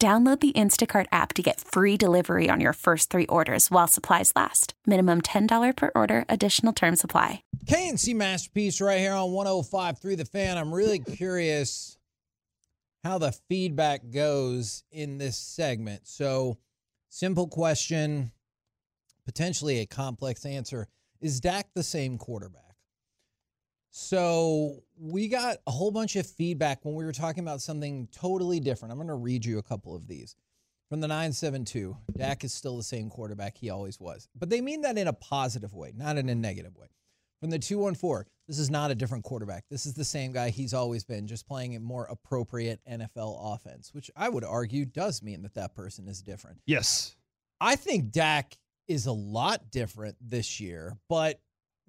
Download the Instacart app to get free delivery on your first 3 orders while supplies last. Minimum $10 per order. Additional terms apply. K&C Masterpiece right here on 105.3 The Fan. I'm really curious how the feedback goes in this segment. So, simple question, potentially a complex answer. Is Dak the same quarterback? So we got a whole bunch of feedback when we were talking about something totally different. I'm going to read you a couple of these. From the 972, Dak is still the same quarterback he always was. But they mean that in a positive way, not in a negative way. From the 214, this is not a different quarterback. This is the same guy he's always been, just playing a more appropriate NFL offense, which I would argue does mean that that person is different. Yes. I think Dak is a lot different this year, but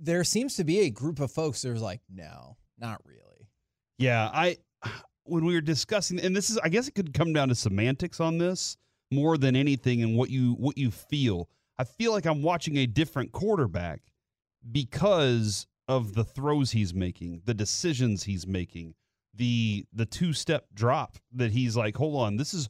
there seems to be a group of folks that are like, no, not really. Yeah, when we were discussing, and this is, I guess it could come down to semantics on this more than anything and what you feel. I feel like I'm watching a different quarterback because of the throws he's making, the decisions he's making, the two-step drop that he's like, hold on, this is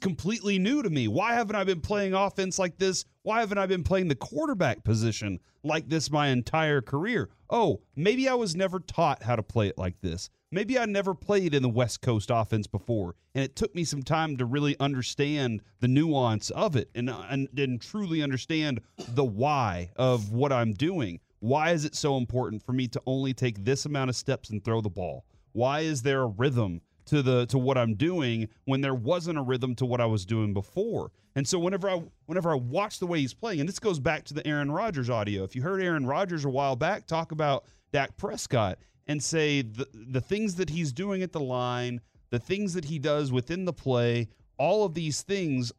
completely new to me. Why haven't I been playing offense like this? Why haven't I been playing the quarterback position like this my entire career? Oh, maybe I was never taught how to play it like this. Maybe I never played in the West Coast offense before, and it took me some time to really understand the nuance of it and truly understand the why of what I'm doing. Why is it so important for me to only take this amount of steps and throw the ball? Why is there a rhythm to what I'm doing when there wasn't a rhythm to what I was doing before? And so whenever I watch the way he's playing, and this goes back to the Aaron Rodgers audio. If you heard Aaron Rodgers a while back talk about Dak Prescott and say the things that he's doing at the line, the things that he does within the play, all of these things,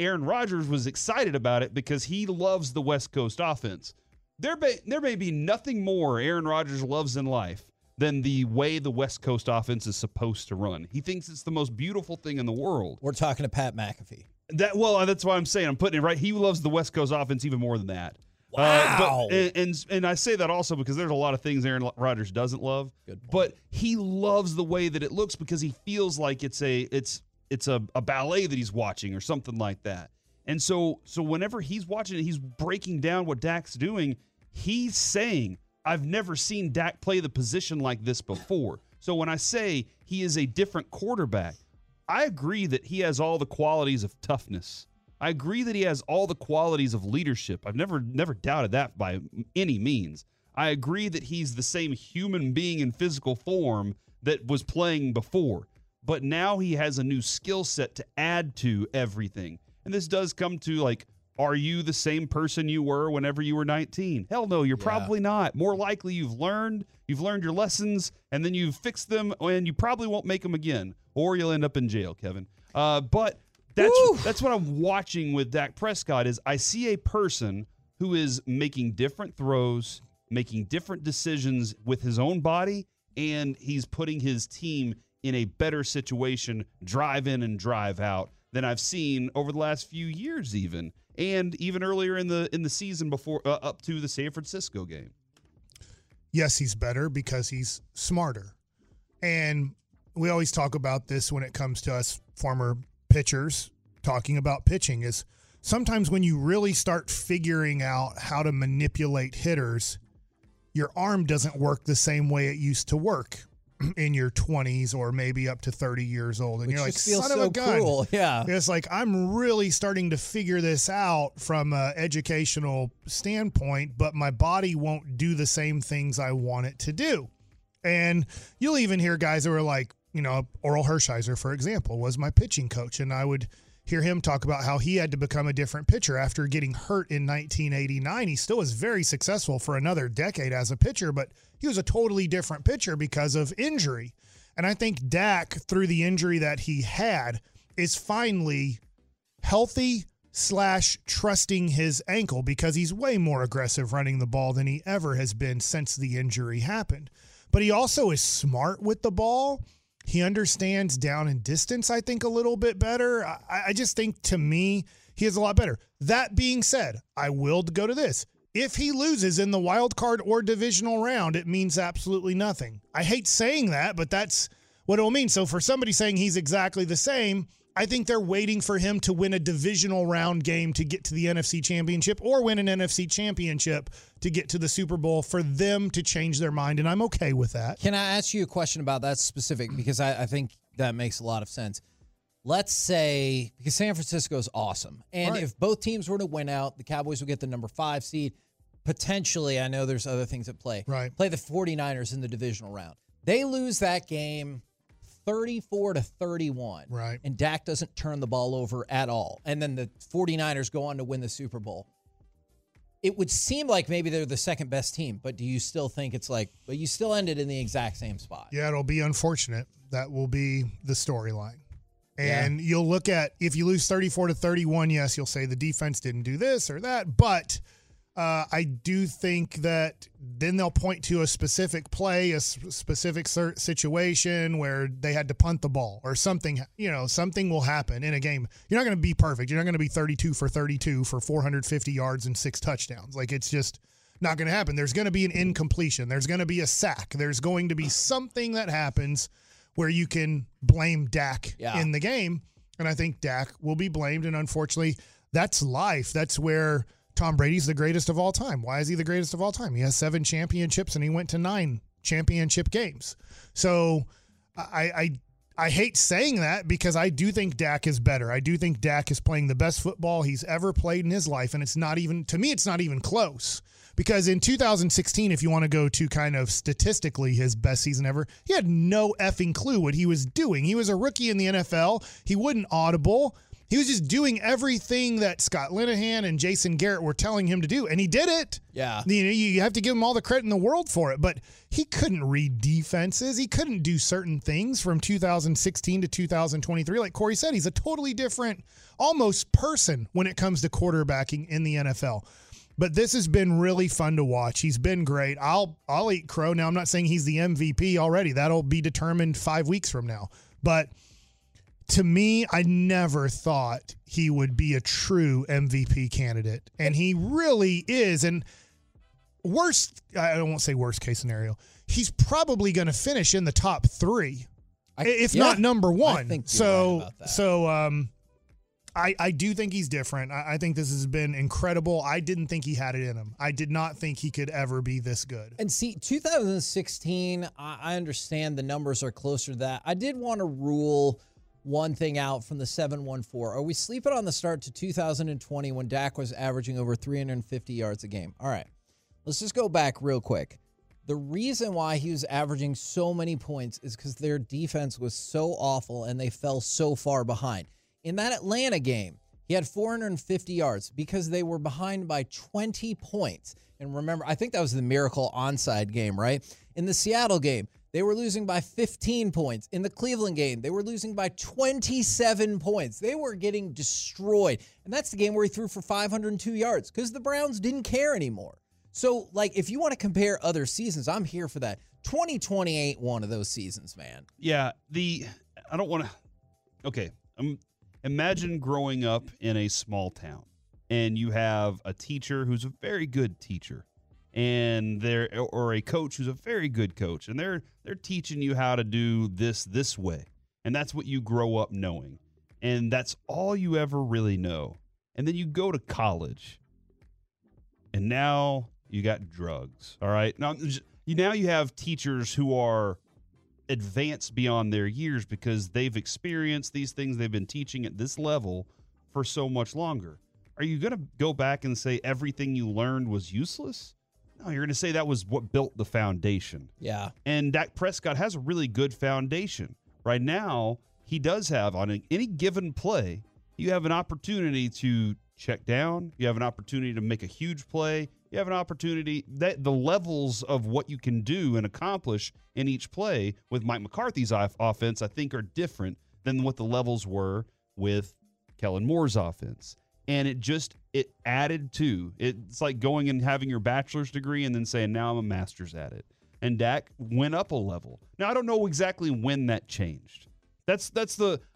Aaron Rodgers was excited about it because he loves the West Coast offense. There may be nothing more Aaron Rodgers loves in life than the way the West Coast offense is supposed to run. He thinks it's the most beautiful thing in the world. We're talking to Pat McAfee. That's why I'm saying. I'm putting it right. He loves the West Coast offense even more than that. Wow. But I say that also because there's a lot of things Aaron Rodgers doesn't love. Good point. But he loves the way that it looks because he feels like it's a ballet that he's watching or something like that. And so whenever he's watching it, he's breaking down what Dak's doing. He's saying, I've never seen Dak play the position like this before. So when I say he is a different quarterback, I agree that he has all the qualities of toughness. I agree that he has all the qualities of leadership. I've never doubted that by any means. I agree that he's the same human being in physical form that was playing before, but now he has a new skill set to add to everything. And this does come to like, are you the same person you were whenever you were 19? Hell no, you're probably not. More likely you've learned your lessons, and then you've fixed them, and you probably won't make them again, or you'll end up in jail, Kevin. But that's what I'm watching with Dak Prescott is I see a person who is making different throws, making different decisions with his own body, and he's putting his team in a better situation, drive in and drive out, than I've seen over the last few years even. And even earlier in the season before up to the San Francisco game. Yes, he's better because he's smarter. And we always talk about this when it comes to us former pitchers talking about pitching is sometimes when you really start figuring out how to manipulate hitters, your arm doesn't work the same way it used to work in your 20s or maybe up to 30 years old. And which you're like, son so of a gun. Cool. Yeah. It's like, I'm really starting to figure this out from an educational standpoint, but my body won't do the same things I want it to do. And you'll even hear guys that were like, Oral Hershiser, for example, was my pitching coach. And I would hear him talk about how he had to become a different pitcher after getting hurt in 1989. He still was very successful for another decade as a pitcher, but he was a totally different pitcher because of injury. And I think Dak, through the injury that he had, is finally healthy / trusting his ankle because he's way more aggressive running the ball than he ever has been since the injury happened. But he also is smart with the ball. He understands down and distance, I think, a little bit better. I just think, to me, he is a lot better. That being said, I will go to this. If he loses in the wild card or divisional round, it means absolutely nothing. I hate saying that, but that's what it'll mean. So for somebody saying he's exactly the same, I think they're waiting for him to win a divisional round game to get to the NFC Championship or win an NFC Championship to get to the Super Bowl for them to change their mind, and I'm okay with that. Can I ask you a question about that specific? Because I think that makes a lot of sense. Let's say, because San Francisco is awesome, and if both teams were to win out, the Cowboys would get the number 5 seed. Potentially, I know there's other things at play. Right. Play the 49ers in the divisional round. They lose that game 34-31, right, and Dak doesn't turn the ball over at all. And then the 49ers go on to win the Super Bowl. It would seem like maybe they're the second best team, but do you still think it's like, but you still ended in the exact same spot? Yeah, it'll be unfortunate. That will be the storyline. And you'll look at, if you lose 34-31, yes, you'll say the defense didn't do this or that, but I do think that then they'll point to a specific play, a specific situation where they had to punt the ball or something. You know, something will happen in a game. You're not going to be perfect. You're not going to be 32-32 for 450 yards and 6 touchdowns. Like, it's just not going to happen. There's going to be an incompletion. There's going to be a sack. There's going to be something that happens where you can blame Dak in the game. And I think Dak will be blamed. And unfortunately, that's life. That's where Tom Brady's the greatest of all time. Why is he the greatest of all time? He has 7 championships and he went to 9 championship games. So I hate saying that because I do think Dak is better. I do think Dak is playing the best football he's ever played in his life. And it's not even, to me, it's not even close. Because in 2016, if you want to go to kind of statistically his best season ever, he had no effing clue what he was doing. He was a rookie in the NFL. He wouldn't audible. He was just doing everything that Scott Linehan and Jason Garrett were telling him to do, and he did it. Yeah. You know, you have to give him all the credit in the world for it, but he couldn't read defenses. He couldn't do certain things from 2016 to 2023. Like Corey said, he's a totally different, almost person when it comes to quarterbacking in the NFL. But this has been really fun to watch. He's been great. I'll eat crow now. I'm not saying he's the MVP already. That'll be determined 5 weeks from now. But to me, I never thought he would be a true MVP candidate. And he really is. And I won't say worst case scenario, he's probably going to finish in the top 3, if not number 1. I think you're right about that. I do think he's different. I think this has been incredible. I didn't think he had it in him. I did not think he could ever be this good. And see, 2016, I understand the numbers are closer to that. I did want to rule one thing out from the 714. Are we sleeping on the start to 2020 when Dak was averaging over 350 yards a game? All right, let's just go back real quick. The reason why he was averaging so many points is because their defense was so awful and they fell so far behind. In that Atlanta game, he had 450 yards because they were behind by 20 points. And remember, I think that was the miracle onside game, right? In the Seattle game, they were losing by 15 points. In the Cleveland game, they were losing by 27 points. They were getting destroyed. And that's the game where he threw for 502 yards because the Browns didn't care anymore. So, like, if you want to compare other seasons, I'm here for that. 2020 ain't one of those seasons, man. Yeah, I don't want to – okay, imagine growing up in a small town and you have a teacher who's a very good teacher and or a coach who's a very good coach, and they're teaching you how to do this way, and that's what you grow up knowing, and that's all you ever really know. And then you go to college and now you got drugs. All right, now you have teachers who are advanced beyond their years because they've experienced these things, they've been teaching at this level for so much longer. Are you going to go back and say everything you learned was useless? No, you're going to say that was what built the foundation. Yeah. And Dak Prescott has a really good foundation. Right now, he does have, on any given play, you have an opportunity to check down. You have an opportunity to make a huge play. You have an opportunity that the levels of what you can do and accomplish in each play with Mike McCarthy's offense, I think, are different than what the levels were with Kellen Moore's offense. And it added to. It's like going and having your bachelor's degree and then saying, now I'm a master's at it. And Dak went up a level. Now, I don't know exactly when that changed.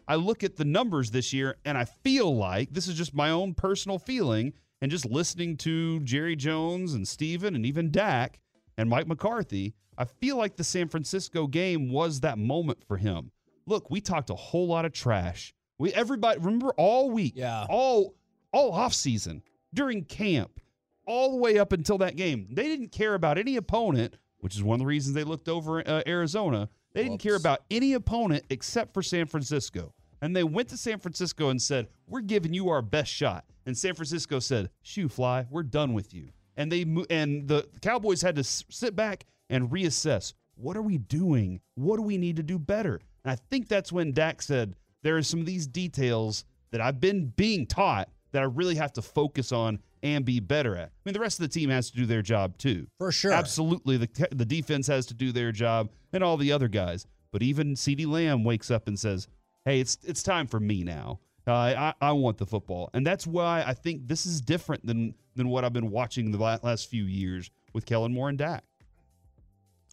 I look at the numbers this year and I feel like this is just my own personal feeling, and just listening to Jerry Jones and Steven and even Dak and Mike McCarthy, I feel like the San Francisco game was that moment for him. Look, we talked a whole lot of trash. Everybody remember all week, all offseason, during camp, all the way up until that game. They didn't care about any opponent, which is one of the reasons they looked over Arizona. They didn't care about any opponent except for San Francisco. And they went to San Francisco and said, we're giving you our best shot. And San Francisco said, shoo fly, we're done with you. And the Cowboys had to sit back and reassess. What are we doing? What do we need to do better? And I think that's when Dak said, there are some of these details that I've been being taught that I really have to focus on and be better at. I mean, the rest of the team has to do their job too. For sure. Absolutely. The defense has to do their job and all the other guys. But even CeeDee Lamb wakes up and says, hey, it's time for me now. I want the football. And that's why I think this is different than what I've been watching the last few years with Kellen Moore and Dak.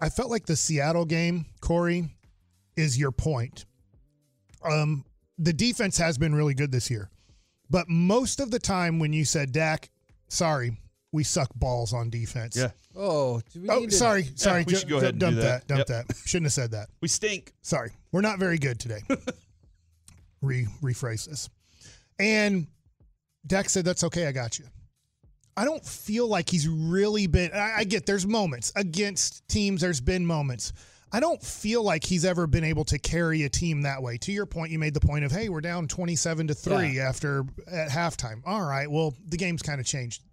I felt like the Seattle game, Corey, is your point. The defense has been really good this year. But most of the time when you said, Dak, sorry, we suck balls on defense. Yeah. Sorry. We should go ahead and dump that. Dump that. Shouldn't have said that. We stink. Sorry. We're not very good today. Rephrase this. And Dak said, that's okay, I got you. I don't feel like he's really been – I get there's moments. Against teams, there's been moments. I don't feel like he's ever been able to carry a team that way. To your point, you made the point of, hey, we're down 27-3 at halftime. All right, well, the game's kind of changed.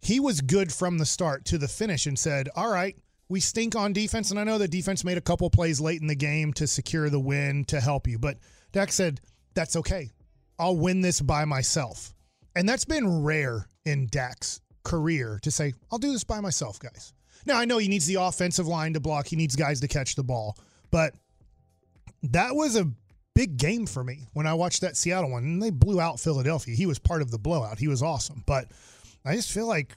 He was good from the start to the finish and said, all right, we stink on defense. And I know the defense made a couple plays late in the game to secure the win to help you, but – Dak said, that's okay. I'll win this by myself. And that's been rare in Dak's career to say, I'll do this by myself, guys. Now, I know he needs the offensive line to block. He needs guys to catch the ball. But that was a big game for me when I watched that Seattle one. And they blew out Philadelphia. He was part of the blowout. He was awesome. But I just feel like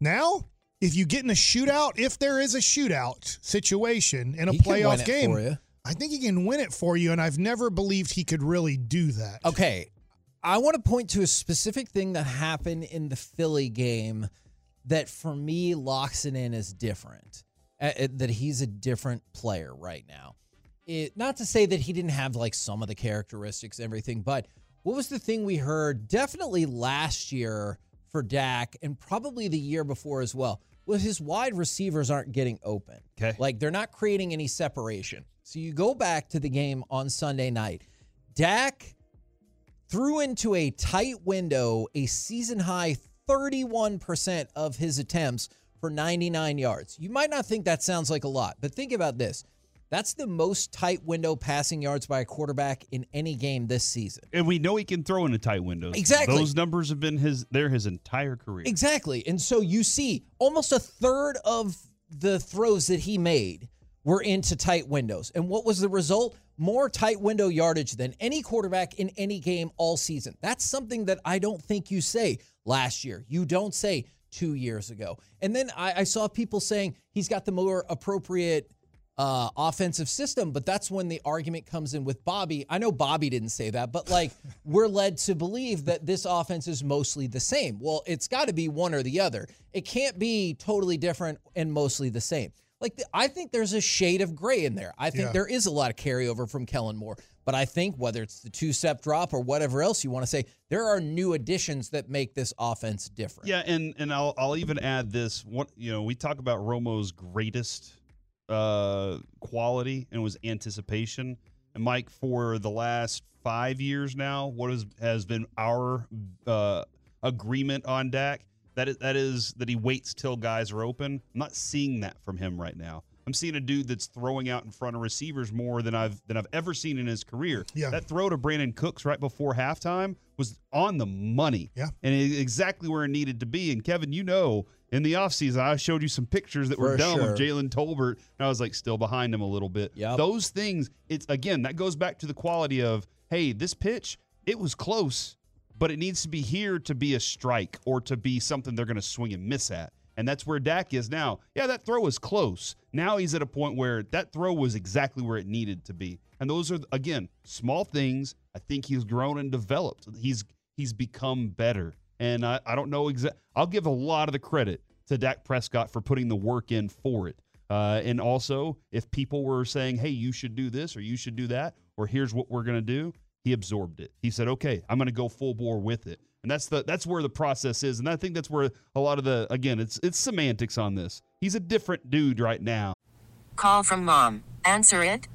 now, if you get in a shootout, if there is a shootout situation in a playoff game, I think he can win it for you, and I've never believed he could really do that. Okay, I want to point to a specific thing that happened in the Philly game that, for me, locks it in as different, that he's a different player right now. Not to say that he didn't have, like, some of the characteristics and everything, but what was the thing we heard definitely last year for Dak and probably the year before as well? Well, his wide receivers aren't getting open. Okay. Like, they're not creating any separation. So you go back to the game on Sunday night. Dak threw into a tight window a season-high 31% of his attempts for 99 yards. You might not think that sounds like a lot, but think about this. That's the most tight window passing yards by a quarterback in any game this season. And we know he can throw in a tight window. Exactly. Those numbers have been his entire career. Exactly. And so you see almost a third of the throws that he made were into tight windows. And what was the result? More tight window yardage than any quarterback in any game all season. That's something that I don't think you say last year. You don't say 2 years ago. And then I saw people saying he's got the more appropriate offensive system, but that's when the argument comes in with Bobby. I know Bobby didn't say that, but like we're led to believe that this offense is mostly the same. Well, it's got to be one or the other. It can't be totally different and mostly the same. Like I think there's a shade of gray in there. I think there is a lot of carryover from Kellen Moore, but I think whether it's the two-step drop or whatever else you want to say, there are new additions that make this offense different. Yeah, and I'll even add this. What we talk about Romo's greatest quality, and it was anticipation. And Mike, for the last 5 years now, has been our agreement on Dak? That is that he waits till guys are open. I'm not seeing that from him right now. I'm seeing a dude that's throwing out in front of receivers more than I've ever seen in his career. Yeah. That throw to Brandon Cooks right before halftime was on the money. Yeah. And exactly where it needed to be. And, Kevin, you know, in the offseason, I showed you some pictures that were dumb of Jalen Tolbert, and I was, like, still behind him a little bit. Yep. Those things, it's again, that goes back to the quality of, hey, this pitch, it was close, but it needs to be here to be a strike or to be something they're going to swing and miss at. And that's where Dak is now. Yeah, that throw was close. Now he's at a point where that throw was exactly where it needed to be. And those are, again, small things. I think he's grown and developed. He's become better. And I don't know exactly. I'll give a lot of the credit to Dak Prescott for putting the work in for it. And also, if people were saying, hey, you should do this or you should do that or here's what we're going to do, he absorbed it. He said, okay, I'm going to go full bore with it. And that's where the process is. And I think that's where a lot of the, again, it's semantics on this. He's a different dude right now. Call from mom. Answer it.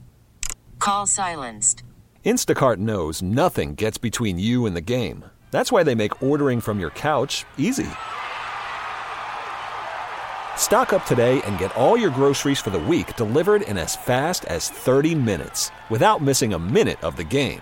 Call silenced. Instacart knows nothing gets between you and the game. That's why they make ordering from your couch easy. Stock up today and get all your groceries for the week delivered in as fast as 30 minutes without missing a minute of the game.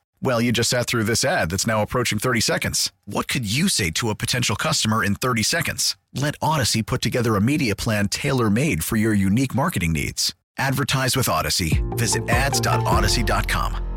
Well, you just sat through this ad that's now approaching 30 seconds. What could you say to a potential customer in 30 seconds? Let Odyssey put together a media plan tailor-made for your unique marketing needs. Advertise with Odyssey. Visit ads.odyssey.com.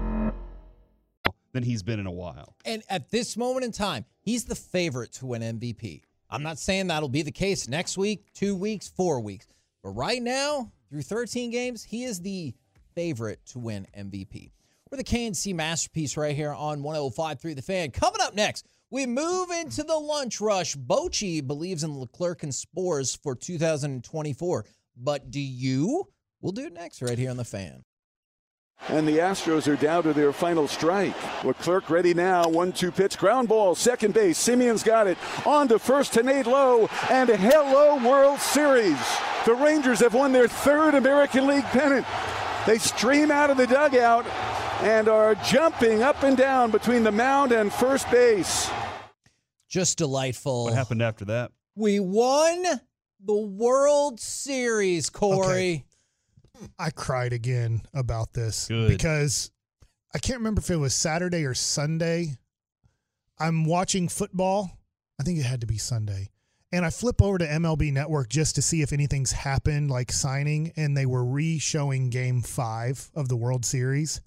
Than he's been in a while. And at this moment in time, he's the favorite to win MVP. I'm not saying that'll be the case next week, 2 weeks, 4 weeks. But right now, through 13 games, he is the favorite to win MVP. We're the K&C Masterpiece right here on 105.3 The Fan. Coming up next, we move into the lunch rush. Bochy believes in Leclerc and Sborz for 2024. But do you? We'll do it next right here on The Fan. And the Astros are down to their final strike. Leclerc ready now. 1-2 pitch. Ground ball. Second base. Simeon's got it. On to first to Nate Lowe. And hello, World Series. The Rangers have won their third American League pennant. They stream out of the dugout and are jumping up and down between the mound and first base. Just delightful. What happened after that? We won the World Series, Corey. Okay. I cried again about this. Good. Because I can't remember if it was Saturday or Sunday. I'm watching football. I think it had to be Sunday. And I flip over to MLB Network just to see if anything's happened, like signing, and they were re-showing Game 5 of the World Series.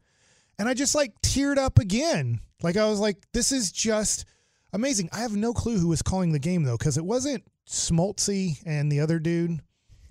And I just, like, teared up again. Like, I was like, this is just amazing. I have no clue who was calling the game, though, because it wasn't Smoltzy and the other dude,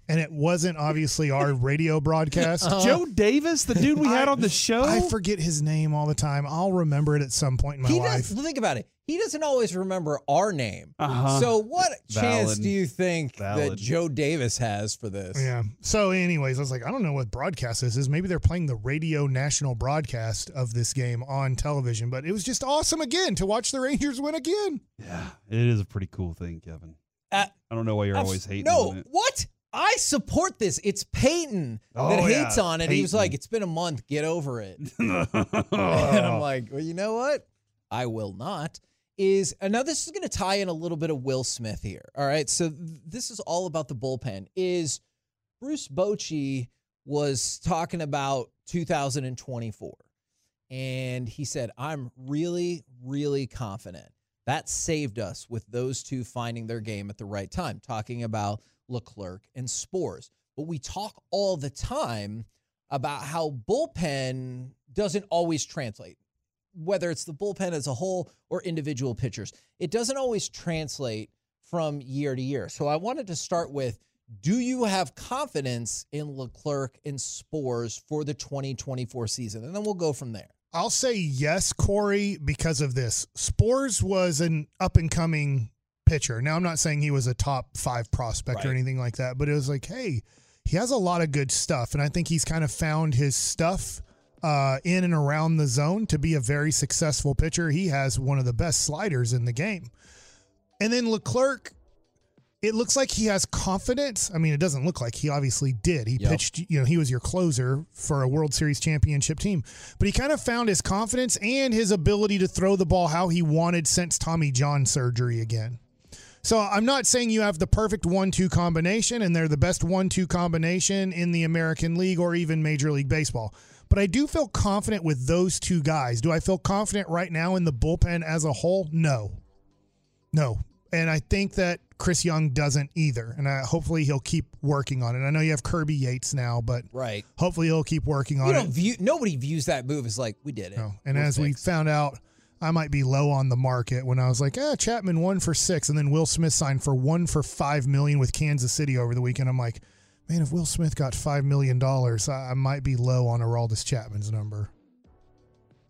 and it wasn't, obviously, our radio broadcast. Joe Davis, the dude we had on the show? I forget his name all the time. I'll remember it at some point in my life. Think about it. He doesn't always remember our name. Uh-huh. So what chance do you think that Joe Davis has for this? Yeah. So anyways, I was like, I don't know what broadcast this is. Maybe they're playing the radio national broadcast of this game on television. But it was just awesome again to watch the Rangers win again. Yeah, it is a pretty cool thing, Kevin. I don't know why you're always hating on it. No, what? I support this. It's Peyton that hates on it. Peyton. He was like, it's been a month. Get over it. And I'm like, well, you know what? I will not. Now this is going to tie in a little bit of Will Smith here. All right. So this is all about the bullpen. Is Bruce Bochy was talking about 2024 and he said, I'm really, really confident that saved us with those two finding their game at the right time, talking about Leclerc and Sborz. But we talk all the time about how bullpen doesn't always translate. Whether it's the bullpen as a whole or individual pitchers. It doesn't always translate from year to year. So I wanted to start with, do you have confidence in Leclerc and Sborz for the 2024 season? And then we'll go from there. I'll say yes, Corey, because of this. Sborz was an up-and-coming pitcher. Now, I'm not saying he was a top 5 prospect or anything like that, but it was like, hey, he has a lot of good stuff, and I think he's kind of found his stuff in and around the zone to be a very successful pitcher. He has one of the best sliders in the game. And then Leclerc, it looks like he has confidence. I mean, it doesn't look like he obviously did. He pitched, you know, he was your closer for a World Series championship team. But he kind of found his confidence and his ability to throw the ball how he wanted since Tommy John surgery again. So I'm not saying you have the perfect 1-2 combination and they're the best 1-2 combination in the American League or even Major League Baseball. But I do feel confident with those two guys. Do I feel confident right now in the bullpen as a whole? No. And I think that Chris Young doesn't either. And hopefully he'll keep working on it. I know you have Kirby Yates now, but hopefully he'll keep working on it. Nobody views that move as like, we did it. No. And as we found out, I might be low on the market when I was like, Chapman 1 for $6. And then Will Smith signed for 1 for $5 million with Kansas City over the weekend. I'm like, man, if Will Smith got $5 million, I might be low on Aroldis Chapman's number.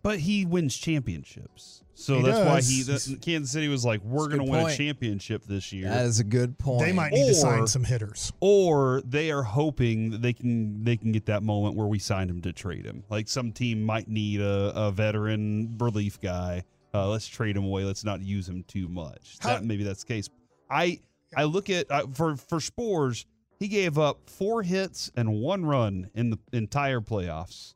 But he wins championships. So that's why Kansas City was like, we're going to win a championship this year. That is a good point. They might need to sign some hitters. Or they are hoping that they can get that moment where we signed him to trade him. Like some team might need a veteran relief guy. Let's trade him away. Let's not use him too much. Maybe that's the case. I look at for Sborz, he gave up 4 hits and 1 run in the entire playoffs.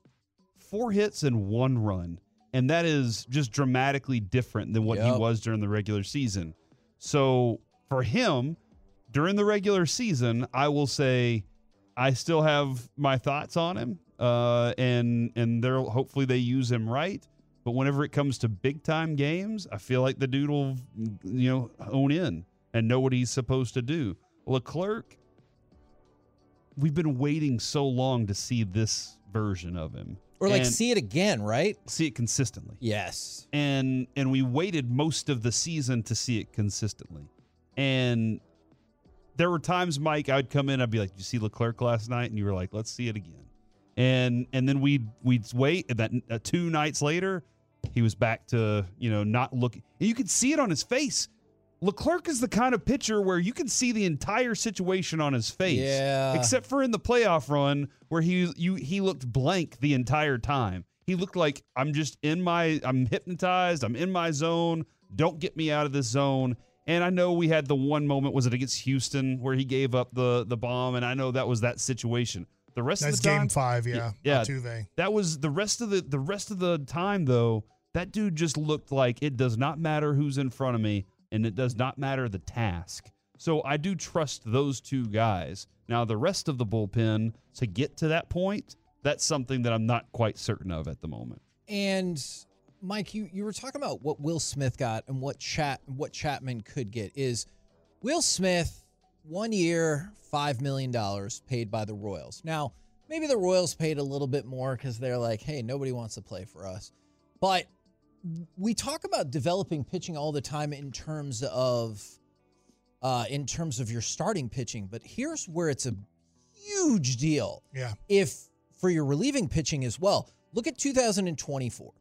4 hits and 1 run. And that is just dramatically different than what he was during the regular season. So for him, during the regular season, I will say I still have my thoughts on him, and hopefully they use him right. But whenever it comes to big-time games, I feel like the dude will hone in and know what he's supposed to do. Leclerc, we've been waiting so long to see this version of him. Or see it again, right? See it consistently. Yes. And we waited most of the season to see it consistently. And there were times, Mike, I'd come in, I'd be like, did you see Leclerc last night? And you were like, let's see it again. And then we'd wait, and that 2 nights later, he was back to, not looking. And you could see it on his face. Leclerc is the kind of pitcher where you can see the entire situation on his face, except for in the playoff run where he looked blank the entire time. He looked like I'm hypnotized. I'm in my zone. Don't get me out of this zone. And I know we had the one moment, was it against Houston, where he gave up the bomb, and I know that was that situation. The rest of the time, Game 5, Altuve. That was the rest of the time though. That dude just looked like it does not matter who's in front of me. And it does not matter the task. So I do trust those two guys. Now, the rest of the bullpen, to get to that point, that's something that I'm not quite certain of at the moment. And, Mike, you were talking about what Will Smith got and what Chapman could get. Is Will Smith, 1 year, $5 million paid by the Royals. Now, maybe the Royals paid a little bit more because they're like, hey, nobody wants to play for us. But we talk about developing pitching all the time in terms of your starting pitching, but here's where it's a huge deal. Yeah. If for your relieving pitching as well, look at 2024.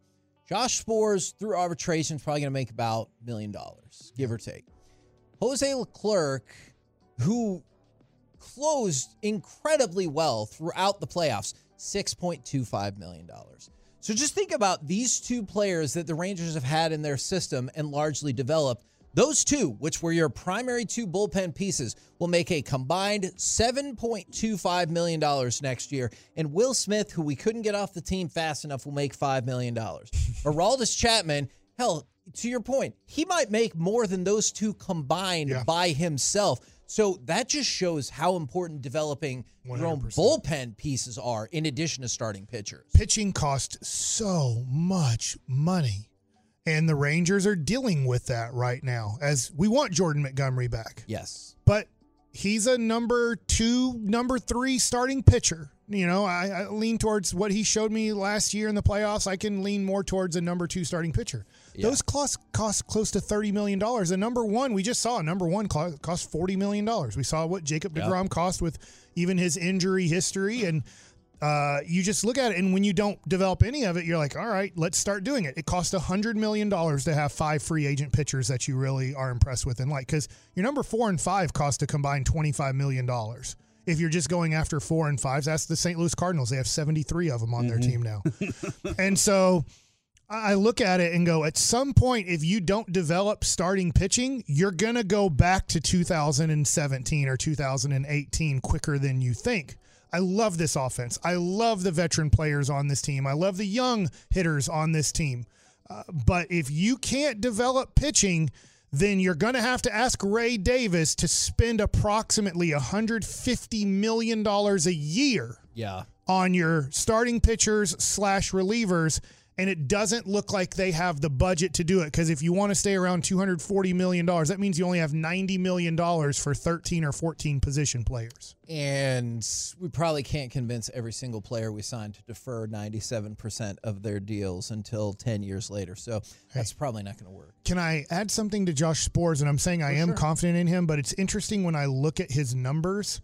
Josh Sborz, through arbitration, is probably going to make about $1 million, give or take. Jose Leclerc, who closed incredibly well throughout the playoffs, $6.25 million. So just think about these two players that the Rangers have had in their system and largely developed. Those two, which were your primary two bullpen pieces, will make a combined $7.25 million next year. And Will Smith, who we couldn't get off the team fast enough, will make $5 million. Aroldis Chapman, hell, to your point, he might make more than those two combined by himself. So that just shows how important developing your own bullpen pieces are in addition to starting pitchers. Pitching costs so much money, and the Rangers are dealing with that right now, as we want Jordan Montgomery back. Yes. But he's a number 2, number 3 starting pitcher. I lean towards what he showed me last year in the playoffs. I can lean more towards a number 2 starting pitcher. Yeah. Those cost close to $30 million. And number 1, we just saw number 1 cost $40 million. We saw what Jacob deGrom cost with even his injury history. And you just look at it, and when you don't develop any of it, you're like, all right, let's start doing it. It cost $100 million to have 5 free agent pitchers that you really are impressed with and like, because your number 4 and 5 cost a combined $25 million. if you're just going after 4 and 5s. That's the St. Louis Cardinals. They have 73 of them on their team now. And so I look at it and go, at some point, if you don't develop starting pitching, you're going to go back to 2017 or 2018 quicker than you think. I love this offense. I love the veteran players on this team. I love the young hitters on this team. But if you can't develop pitching, then you're going to have to ask Ray Davis to spend approximately $150 million a year on your starting pitchers / relievers, and it doesn't look like they have the budget to do it, because if you want to stay around $240 million, that means you only have $90 million for 13 or 14 position players. And we probably can't convince every single player we signed to defer 97% of their deals until 10 years later. So that's probably not going to work. Can I add something to Josh Sborz? And I'm saying I am confident in him, but it's interesting when I look at his numbers.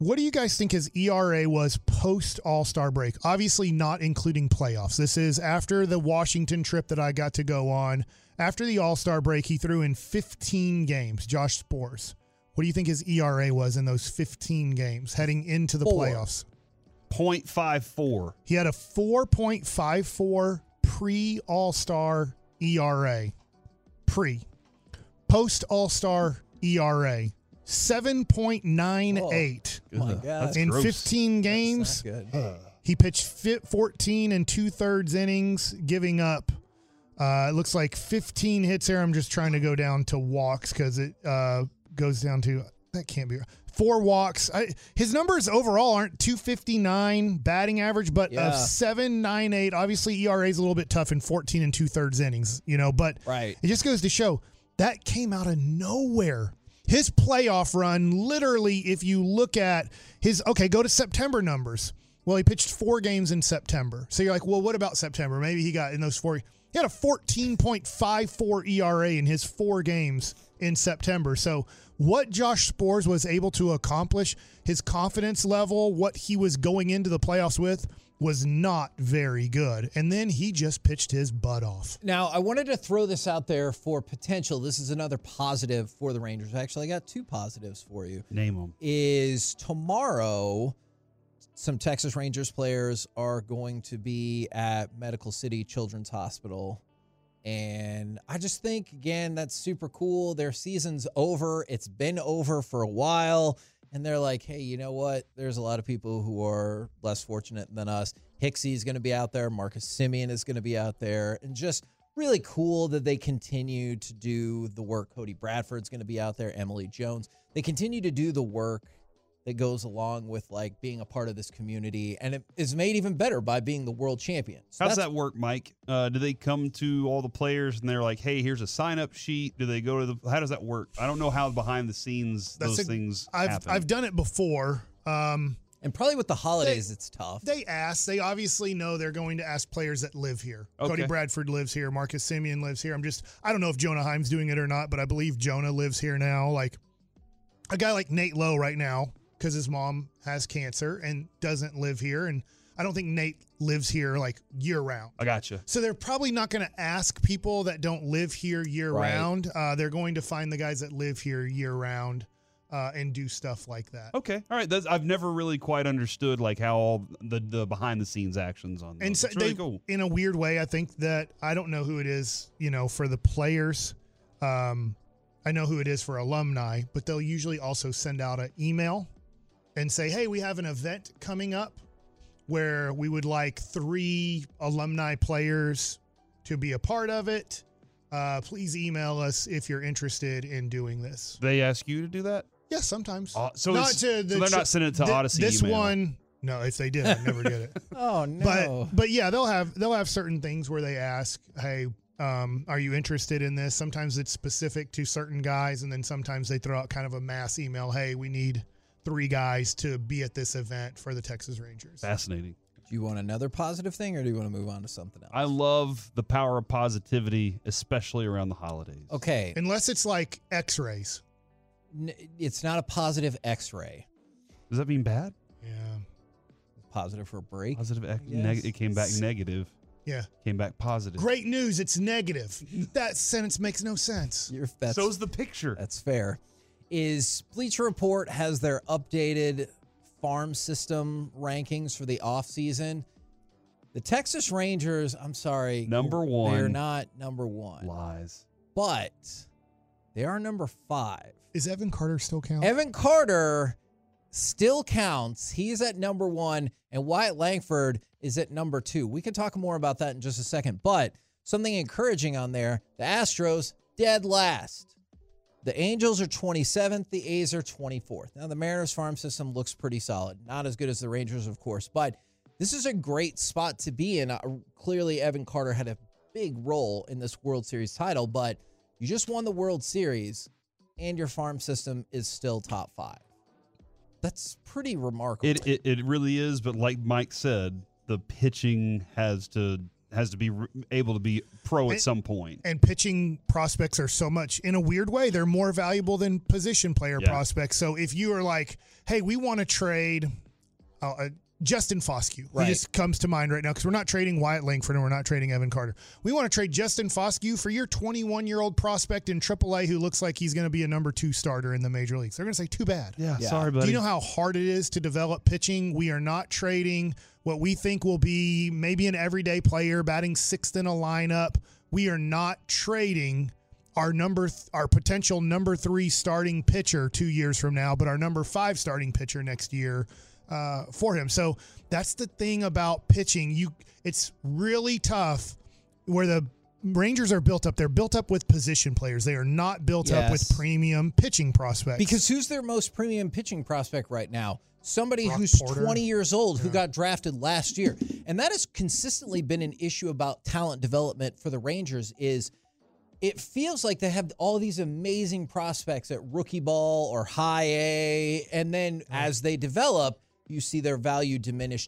What do you guys think his ERA was post All-Star break? Obviously not including playoffs. This is after the Washington trip that I got to go on. After the All-Star break, he threw in 15 games. Josh Sborz, what do you think his ERA was in those 15 games heading into the playoffs? 0.54. He had a 4.54 pre-All-Star ERA. Post All-Star ERA. 7.98 in 15 games. He pitched 14 and 2/3 innings, giving up, it looks like 15 hits here. I'm just trying to go down to walks because it goes down to, that can't be right, 4 walks. His numbers overall aren't 259 batting average, but of 7.98. Obviously, ERA is a little bit tough in 14 and 2/3 innings, you know, but it just goes to show that came out of nowhere. His playoff run, literally, if you look at his, go to September numbers. Well, he pitched 4 games in September. So you're like, well, what about September? Maybe he got in those 4. He had a 14.54 ERA in his 4 games in September. So what Josh Sborz was able to accomplish, his confidence level, what he was going into the playoffs with, was not very good. And then he just pitched his butt off. Now, I wanted to throw this out there for potential. This is another positive for the Rangers. Actually, I got 2 positives for you. Name them. Is tomorrow, some Texas Rangers players are going to be at Medical City Children's Hospital. And I just think, again, that's super cool. Their season's over. It's been over for a while. And they're like, hey, you know what? There's a lot of people who are less fortunate than us. Hixie's going to be out there. Marcus Simeon is going to be out there. And just really cool that they continue to do the work. Cody Bradford's going to be out there. Emily Jones. They continue to do the work that goes along with, like, being a part of this community. And it is made even better by being the world champion. So how's that work, Mike? Do they come to all the players and they're like, hey, here's a sign-up sheet? Do they go to the – how does that work? I don't know how behind the scenes those things happen. I've done it before. And probably with the holidays, it's tough. They ask. They obviously know they're going to ask players that live here. Okay. Cody Bradford lives here. Marcus Simeon lives here. I don't know if Jonah Heim's doing it or not, but I believe Jonah lives here now. Like, a guy like Nate Lowe right now, because his mom has cancer and doesn't live here. And I don't think Nate lives here, like, year-round. I gotcha. So they're probably not going to ask people that don't live here year-round. Right. They're going to find the guys that live here year-round and do stuff like that. Okay. All right. I've never really quite understood, like, how all the behind-the-scenes actions on this. And so really cool. In a weird way, I think that I don't know who it is, you know, for the players. I know who it is for alumni, but they'll usually also send out an email and say, hey, we have an event coming up where we would like 3 alumni players to be a part of it. Please email us if you're interested in doing this. They ask you to do that? Yes, sometimes. So they're not sending it to Odyssey this email. No, if they did, I never did it. Oh, no. But yeah, they'll have certain things where they ask, hey, are you interested in this? Sometimes it's specific to certain guys, and then sometimes they throw out kind of a mass email, hey, we need 3 guys to be at this event for the Texas Rangers. Fascinating. Do you want another positive thing, or do you want to move on to something else? I love the power of positivity, especially around the holidays. Okay. Unless it's like x-rays. It's not a positive x-ray. Does that mean bad? Yeah. Positive for a break? Positive x-ray. Yes. It came back negative. Yeah. Came back positive. Great news. It's negative. That sentence makes no sense. So's the picture. That's fair. is Bleacher Report has their updated farm system rankings for the offseason. The Texas Rangers, I'm sorry. Number one. They're not number one. Lies. But they are number five. Is Evan Carter still count? Evan Carter still counts. He's at number one, and Wyatt Langford is at number two. We can talk more about that in just a second. But something encouraging on there, the Astros, dead last. The Angels are 27th. The A's are 24th. Now, the Mariners farm system looks pretty solid. Not as good as the Rangers, of course, but this is a great spot to be in. Clearly, Evan Carter had a big role in this World Series title, but you just won the World Series, and your farm system is still top five. That's pretty remarkable. It really is, but like Mike said, the pitching has to be able to be pro at some point. And pitching prospects are so much, in a weird way, they're more valuable than position player prospects. So if you are like, hey, we want to trade Justin Foscue. Right. He just comes to mind right now because we're not trading Wyatt Langford and we're not trading Evan Carter. We want to trade Justin Foscue for your 21-year-old prospect in AAA who looks like he's going to be a number two starter in the major leagues. They're going to say, too bad. Yeah, sorry, buddy. Do you know how hard it is to develop pitching? We are not trading what we think will be maybe an everyday player batting sixth in a lineup. We are not trading our potential number three starting pitcher 2 years from now, but our number five starting pitcher next year for him. So that's the thing about pitching. It's really tough where the Rangers are built up. They're built up with position players. They are not built up with premium pitching prospects. Because who's their most premium pitching prospect right now? Somebody Brock who's Porter. 20 years old who got drafted last year. And that has consistently been an issue about talent development for the Rangers is it feels like they have all these amazing prospects at rookie ball or high A. And then as they develop, you see their value diminish.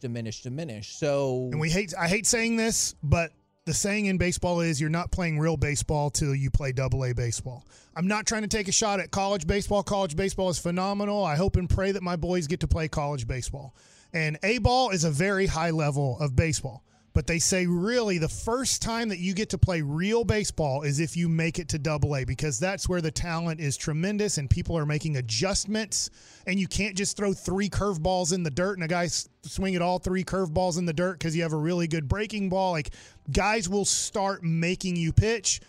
So I hate saying this, but the saying in baseball is you're not playing real baseball till you play AA baseball. I'm not trying to take a shot at college baseball. College baseball is phenomenal. I hope and pray that my boys get to play college baseball. And A ball is a very high level of baseball. But they say really the first time that you get to play real baseball is if you make it to AA because that's where the talent is tremendous and people are making adjustments and you can't just throw three curveballs in the dirt and a guy swing at all three curveballs in the dirt because you have a really good breaking ball. Like guys will start making you pitch.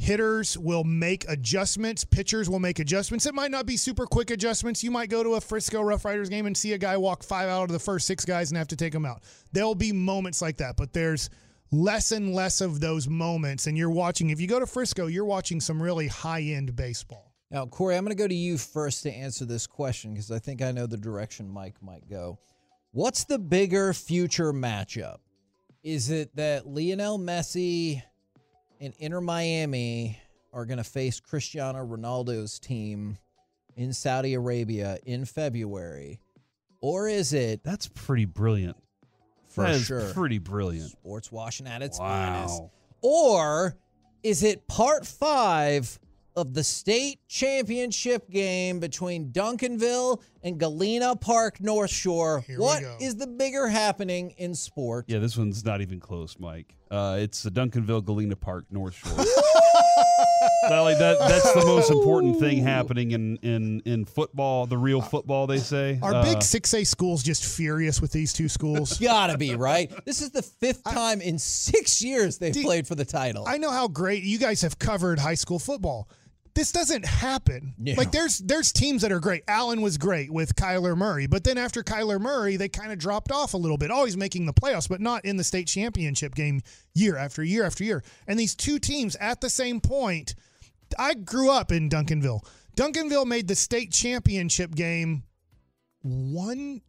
Hitters will make adjustments. Pitchers will make adjustments. It might not be super quick adjustments. You might go to a Frisco Rough Riders game and see a guy walk five out of the first six guys and have to take them out. There'll be moments like that, but there's less and less of those moments. And you're watching, if you go to Frisco, you're watching some really high-end baseball. Now, Corey, I'm going to go to you first to answer this question because I think I know the direction Mike might go. What's the bigger future matchup? Is it that Lionel Messi and Inter Miami are going to face Cristiano Ronaldo's team in Saudi Arabia in February? Or is it... That's pretty brilliant. For sure. That is pretty brilliant. Sports washing at its finest. Or is it part five of the state championship game between Duncanville and Galena Park North Shore? What is the bigger happening in sport? Yeah, this one's not even close, Mike. It's the Duncanville Galena Park North Shore. That's the most important thing happening in football, the real football, they say. Are big 6A schools just furious with these two schools? Gotta be, right? This is the fifth time in 6 years they've played for the title. I know how great you guys have covered high school football. This doesn't happen. Yeah. Like, there's teams that are great. Allen was great with Kyler Murray, but then after Kyler Murray, they kind of dropped off a little bit, always making the playoffs, but not in the state championship game year after year after year. And these two teams at the same point, I grew up in Duncanville. Duncanville made the state championship game one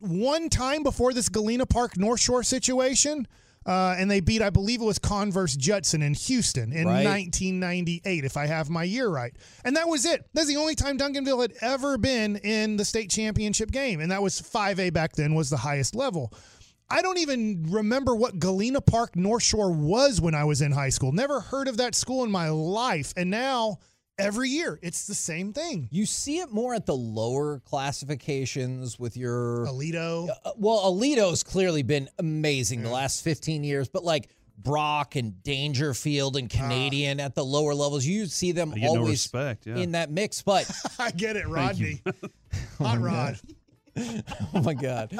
time before this Galena Park North Shore situation. And they beat, I believe it was Converse Judson in Houston in 1998, if I have my year right. And that was it. That's the only time Duncanville had ever been in the state championship game. And that was 5A back then was the highest level. I don't even remember what Galena Park North Shore was when I was in high school. Never heard of that school in my life. And now every year it's the same thing. You see it more at the lower classifications with your Alito. Alito's clearly been amazing the last 15 years, but like Brock and Dangerfield and Canadian at the lower levels. You see them always in that mix. But I get it, Rodney. Hot Rod. Oh, my God.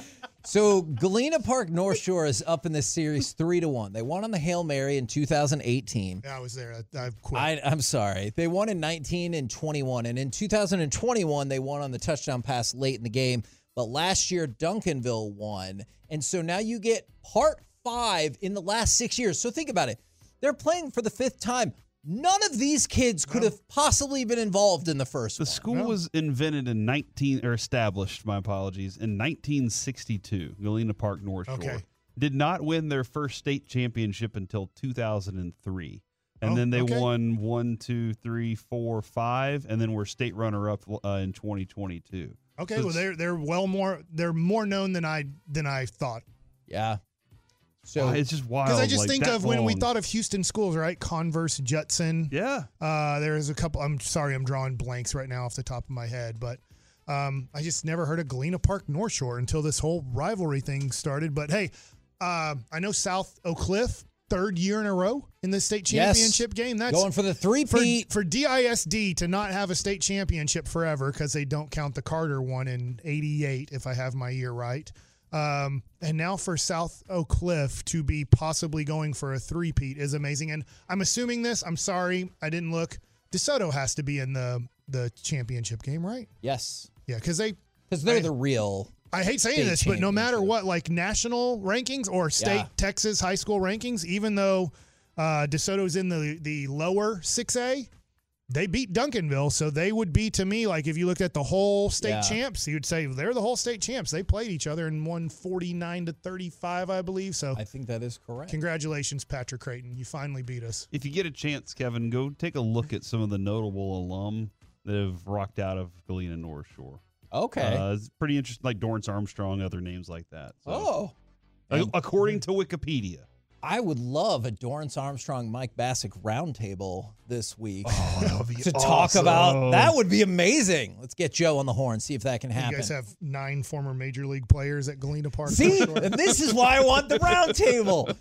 So Galena Park North Shore is up in this series 3-1. They won on the Hail Mary in 2018. Yeah, I was there. I quit. I'm sorry. They won in 19 and 21. And in 2021, they won on the touchdown pass late in the game. But last year, Duncanville won. And so now you get part five in the last 6 years. So think about it. They're playing for the fifth time. None of these kids could have possibly been involved in the first one. The school was invented in established in 1962, Galena Park North Shore. Okay. Did not win their first state championship until 2003. And then they won 1, 2, 3, 4, 5, and then were state runner-up in 2022. Okay, so they're more known than I thought. Yeah. So it's just wild. Because I just think of when we thought of Houston schools, right? Converse Judson. Yeah. There is a couple. I'm sorry, I'm drawing blanks right now off the top of my head, but I just never heard of Galena Park North Shore until this whole rivalry thing started. But hey, I know South Oak Cliff, third year in a row in the state championship game. That's going for the three-peat. For DISD to not have a state championship forever because they don't count the Carter one in 88, if I have my year right. And now for South Oak Cliff to be possibly going for a three-peat is amazing. And I'm assuming this. I'm sorry. I didn't look. DeSoto has to be in the championship game, right? Yes. Yeah, because they're the real. I hate saying this, but no matter what, like national rankings or state Texas high school rankings, even though DeSoto's in the lower 6A, they beat Duncanville, so they would be, to me, like if you looked at the whole state champs, you'd say they're the whole state champs. They played each other and won 49-35, I believe. So I think that is correct. Congratulations, Patrick Creighton. You finally beat us. If you get a chance, Kevin, go take a look at some of the notable alum that have rocked out of Galena North Shore. Okay. It's pretty interesting, like Dorrance Armstrong, other names like that. So, according to Wikipedia. I would love a Dorrance Armstrong, Mike Bassick roundtable this week to talk about. That would be amazing. Let's get Joe on the horn, see if that can happen. You guys have 9 former Major League players at Galena Park. See, and this is why I want the roundtable.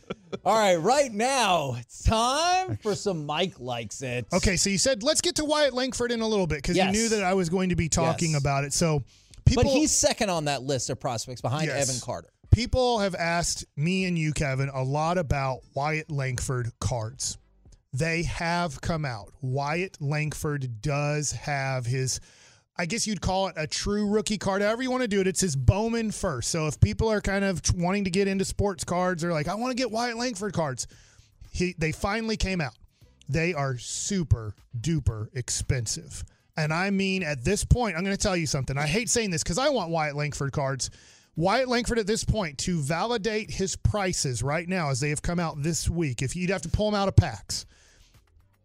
All right, right now, it's time for some Mike Likes It. Okay, so you said let's get to Wyatt Langford in a little bit because you knew that I was going to be talking about it. So, but he's second on that list of prospects behind Evan Carter. People have asked me and you, Kevin, a lot about Wyatt Langford cards. They have come out. Wyatt Langford does have his, I guess you'd call it a true rookie card. However you want to do it, it's his Bowman first. So if people are kind of wanting to get into sports cards, they're like, I want to get Wyatt Langford cards. They finally came out. They are super duper expensive. And I mean, at this point, I'm going to tell you something. I hate saying this because I want Wyatt Langford cards. Wyatt Langford at this point, to validate his prices right now as they have come out this week, if you'd have to pull him out of packs,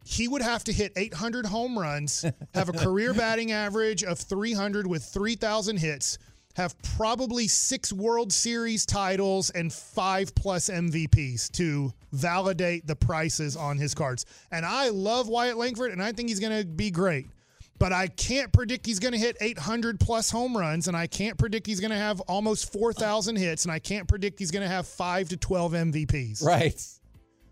he would have to hit 800 home runs, have a career batting average of 300 with 3,000 hits, have probably 6 World Series titles and 5+ MVPs to validate the prices on his cards. And I love Wyatt Langford, and I think he's going to be great. But I can't predict he's going to hit 800+ home runs, and I can't predict he's going to have almost 4,000 hits, and I can't predict he's going to have 5 to 12 MVPs. Right.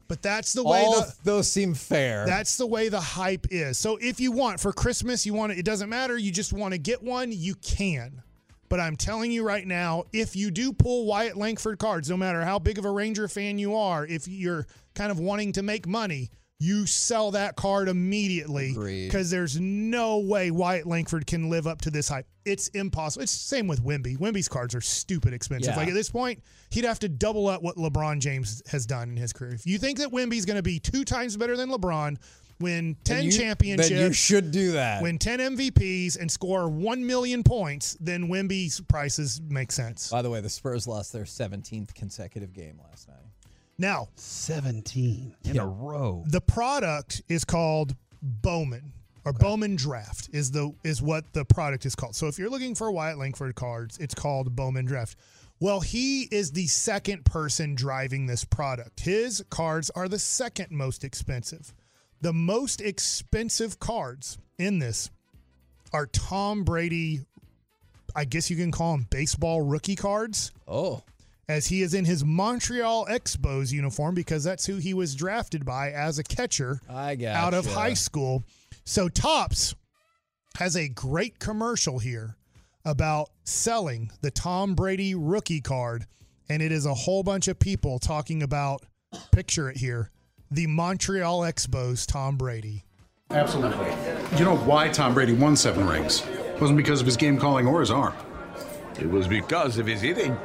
But that's the way those seem fair. That's the way the hype is. So if you want for Christmas, you want it doesn't matter, you just want to get one, you can. But I'm telling you right now, if you do pull Wyatt Langford cards, no matter how big of a Ranger fan you are, if you're kind of wanting to make money, you sell that card immediately because there's no way Wyatt Langford can live up to this hype. It's impossible. It's the same with Wemby. Wemby's cards are stupid expensive. Yeah. Like at this point, he'd have to double up what LeBron James has done in his career. If you think that Wemby's going to be 2 times better than LeBron, win 10 championships, then you should do that. Win 10 MVPs and score 1 million points, then Wemby's prices make sense. By the way, the Spurs lost their 17th consecutive game last night. Now, 17 in a row. The product is called Bowman, or Bowman Draft is what the product is called. So if you're looking for Wyatt Langford cards, it's called Bowman Draft. Well, he is the second person driving this product. His cards are the second most expensive. The most expensive cards in this are Tom Brady, I guess you can call them baseball rookie cards. Oh. as he is in his Montreal Expos uniform because that's who he was drafted by as a catcher out of high school. So Topps has a great commercial here about selling the Tom Brady rookie card, and it is a whole bunch of people talking about, picture it here, the Montreal Expos Tom Brady. Absolutely. You know why Tom Brady won 7 rings? It wasn't because of his game calling or his arm. It was because of his hitting.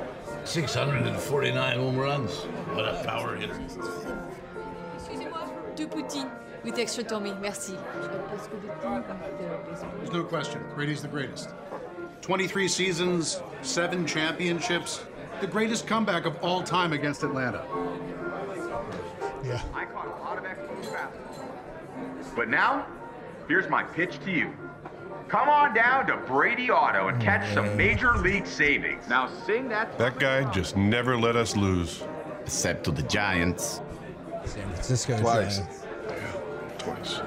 649 home runs. What a power hitter. Excusez-moi, deux poutines with extra Tommy. Merci. There's no question. Brady's the greatest. 23 seasons, 7 championships. The greatest comeback of all time against Atlanta. Yeah. I caught a lot of excellent fouls. But now, here's my pitch to you. Come on down to Brady Auto and catch some major league savings. Now sing that. That guy just never let us lose. Except to the Giants. San Francisco. Twice. Yeah, twice.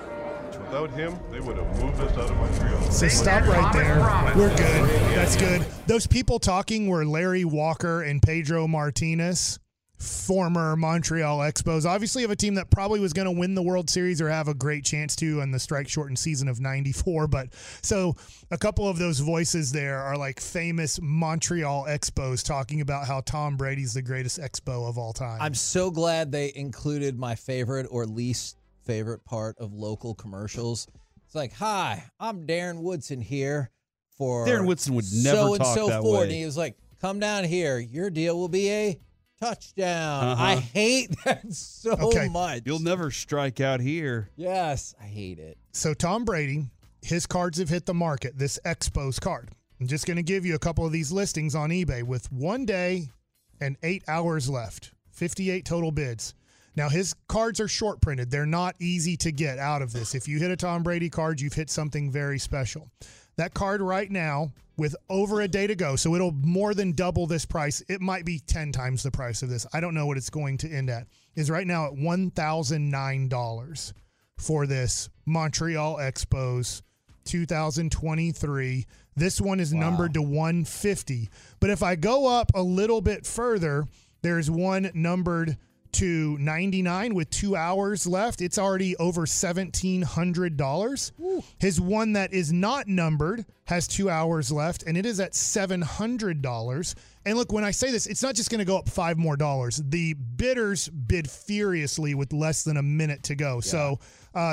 Without him, they would have moved us out of Montreal. So stop right there. We're good. That's good. Those people talking were Larry Walker and Pedro Martinez, former Montreal Expos, obviously of a team that probably was going to win the World Series or have a great chance to in the strike-shortened season of 94. But so a couple of those voices there are like famous Montreal Expos talking about how Tom Brady's the greatest Expo of all time. I'm so glad they included my favorite or least favorite part of local commercials. It's like, hi, I'm Darren Woodson here for Darren Woodson would never talk that way. And he was like, come down here. Your deal will be a touchdown. Uh-huh. I hate that so much. You'll never strike out here. Yes, I hate it. So Tom Brady, his cards have hit the market, this Expos card. I'm just going to give you a couple of these listings on eBay with 1 day and 8 hours left, 58 total bids. Now, his cards are short printed. They're not easy to get out of this. If you hit a Tom Brady card, you've hit something very special. That card right now, with over a day to go, so it'll more than double this price. It might be 10 times the price of this. I don't know what it's going to end at. Is right now at $1,009 for this Montreal Expos 2023. This one is numbered to 150. But if I go up a little bit further, there's one numbered to 99 with 2 hours left. It's already over $1,700. Ooh. His one that is not numbered has 2 hours left, and it is at $700. And look, when I say this, it's not just going to go up $5 more. The bidders bid furiously with less than a minute to go. Yeah. So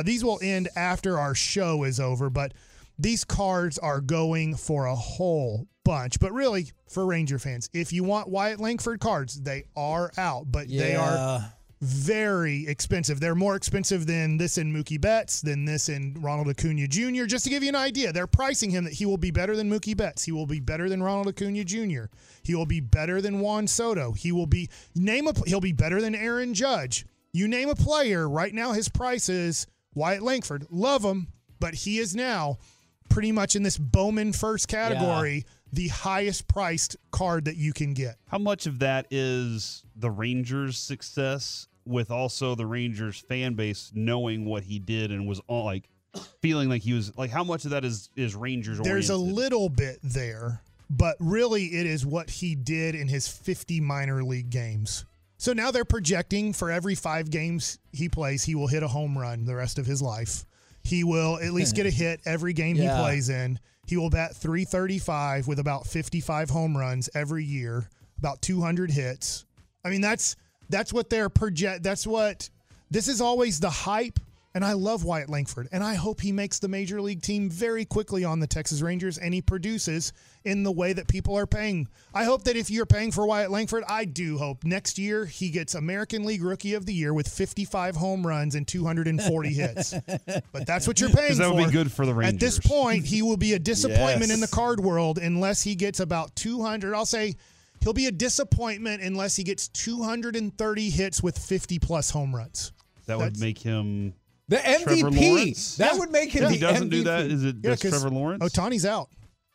these will end after our show is over, but these cards are going for a whole bunch. But really, for Ranger fans, if you want Wyatt Langford cards, they are out, but they are very expensive. They're more expensive than this in Mookie Betts, than this in Ronald Acuna Jr. Just to give you an idea, they're pricing him that he will be better than Mookie Betts. He will be better than Ronald Acuna Jr. He will be better than Juan Soto. He will be he'll be better than Aaron Judge. You name a player, right now his price is Wyatt Langford. Love him, but he is now pretty much in this Bowman first category, the highest priced card that you can get. How much of that is the Rangers' success with also the Rangers fan base knowing what he did and was all like feeling like he was like, how much of that is Rangers oriented? There's a little bit there, but really it is what he did in his 50 minor league games. So now they're projecting for every 5 games he plays, he will hit a home run the rest of his life. He will at least get a hit every game he plays in. He will bat .335 with about 55 home runs every year, about 200 hits. I mean, that's what they're project. That's what this is always the hype. And I love Wyatt Langford, and I hope he makes the major league team very quickly on the Texas Rangers, and he produces in the way that people are paying. I hope that if you're paying for Wyatt Langford, I do hope next year he gets American League Rookie of the Year with 55 home runs and 240 hits. But that's what you're paying for. That would be good for the Rangers. At this point, he will be a disappointment in the card world unless he gets about 200. I'll say he'll be a disappointment unless he gets 230 hits with 50-plus home runs. That's make him the MVP. That would make him the MVP. If he doesn't do that, is it just Trevor Lawrence? Otani's out.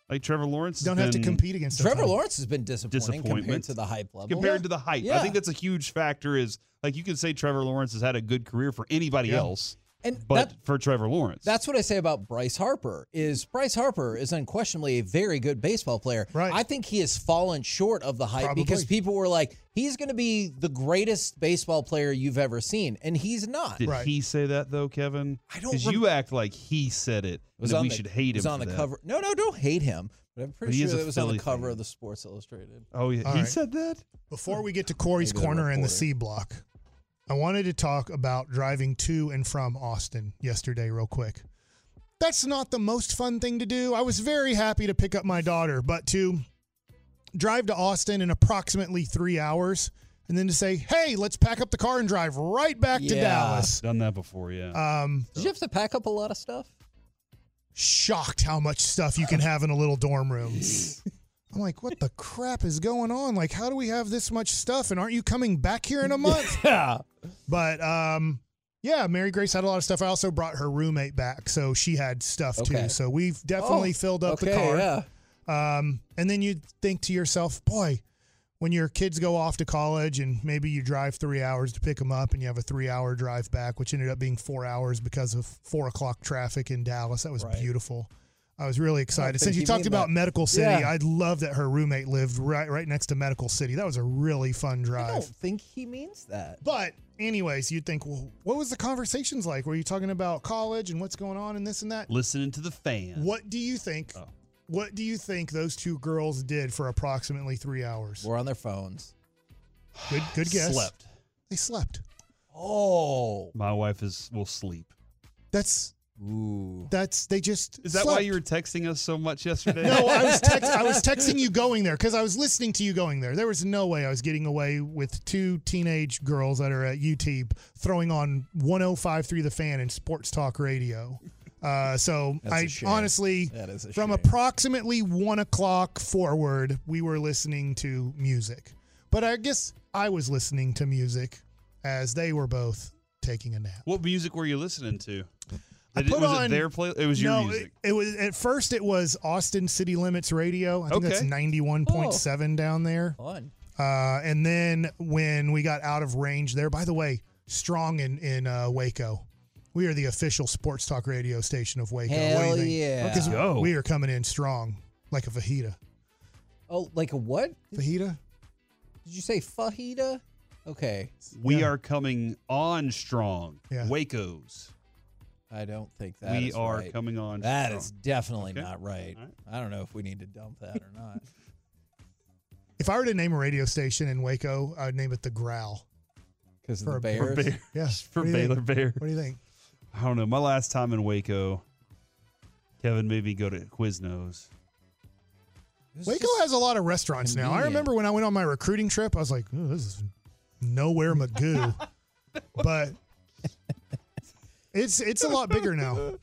Like Trevor Lawrence. Don't have to compete against Otani. Trevor Lawrence has been disappointing compared to the hype level. Compared to the hype. Yeah. I think that's a huge factor is, like, you could say Trevor Lawrence has had a good career for anybody else. for Trevor Lawrence. That's what I say about Bryce Harper, is Bryce Harper is unquestionably a very good baseball player. Right. I think he has fallen short of the hype because people were like, he's going to be the greatest baseball player you've ever seen, and he's not. Did he say that, though, Kevin? I don't. Because you act like he said it, and that we should hate him. He's on the cover. No, don't hate him. But I'm pretty sure that was on the cover of the Sports Illustrated. Oh, yeah. He said that? Before we get to Corey's Corner and the C block, I wanted to talk about driving to and from Austin yesterday real quick. That's not the most fun thing to do. I was very happy to pick up my daughter, but to drive to Austin in approximately 3 hours and then to say, hey, let's pack up the car and drive right back to Dallas. Done that before, yeah. Did you have to pack up a lot of stuff? Shocked how much stuff you can have in a little dorm room. I'm like, what the crap is going on? Like, how do we have this much stuff? And aren't you coming back here in a month? Yeah. But, Mary Grace had a lot of stuff. I also brought her roommate back, so she had stuff, too. So we've definitely filled up the car. Yeah. And then you think to yourself, boy, when your kids go off to college and maybe you drive 3 hours to pick them up and you have a 3 hour drive back, which ended up being 4 hours because of 4 o'clock traffic in Dallas. That was beautiful. I was really excited. Since you talked about Medical City, I love that her roommate lived right next to Medical City. That was a really fun drive. I don't think he means that. But anyways, you'd think, well, what was the conversations like? Were you talking about college and what's going on and this and that? Listening to the fan. What do you think? Oh. What do you think those two girls did for approximately 3 hours? Were on their phones. Good guess. Slept. They slept. Oh. My wife will sleep. They just Is that slept. Why you were texting us so much yesterday? No, I was texting you going there because I was listening to you going there. There was no way I was getting away with two teenage girls that are at UT throwing on 105.3 The Fan and Sports Talk Radio. So I honestly, from approximately 1 o'clock forward, we were listening to music, but I guess I was listening to music as they were both taking a nap. What music were you listening to? Was it their play? It was your music. It was at first. It was Austin City Limits Radio. I think that's 91.7 down there. Fun. And then when we got out of range there, by the way, strong in Waco. We are the official sports talk radio station of Waco. Hell yeah. Because we are coming in strong, like a fajita. Oh, like a what? Fajita? Did you say fajita? Okay. We are coming on strong. Yeah. Waco's. I don't think that we is are right. coming on that strong. That is definitely not right. All right. I don't know if we need to dump that or not. If I were to name a radio station in Waco, I would name it The Growl. Because of the Bears? For Bears. Yeah. For Baylor Bears. What do you think? I don't know. My last time in Waco, Kevin made me go to Quiznos. Waco has a lot of restaurants convenient. Now. I remember when I went on my recruiting trip, I was like, this is nowhere Magoo. But it's a lot bigger now.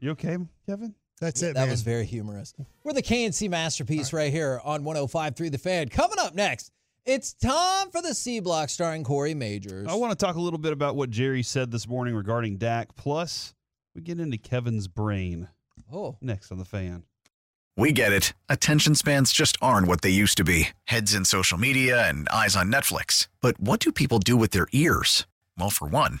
You okay, Kevin? That's it, man. That was very humorous. We're the K&C Masterpiece right here on 105.3 The Fan. Coming up next. It's time for the C Block starring Corey Majors. I want to talk a little bit about what Jerry said this morning regarding Dak. Plus, we get into Kevin's brain. Oh, next on The Fan. We get it. Attention spans just aren't what they used to be. Heads in social media and eyes on Netflix. But what do people do with their ears? Well, for one,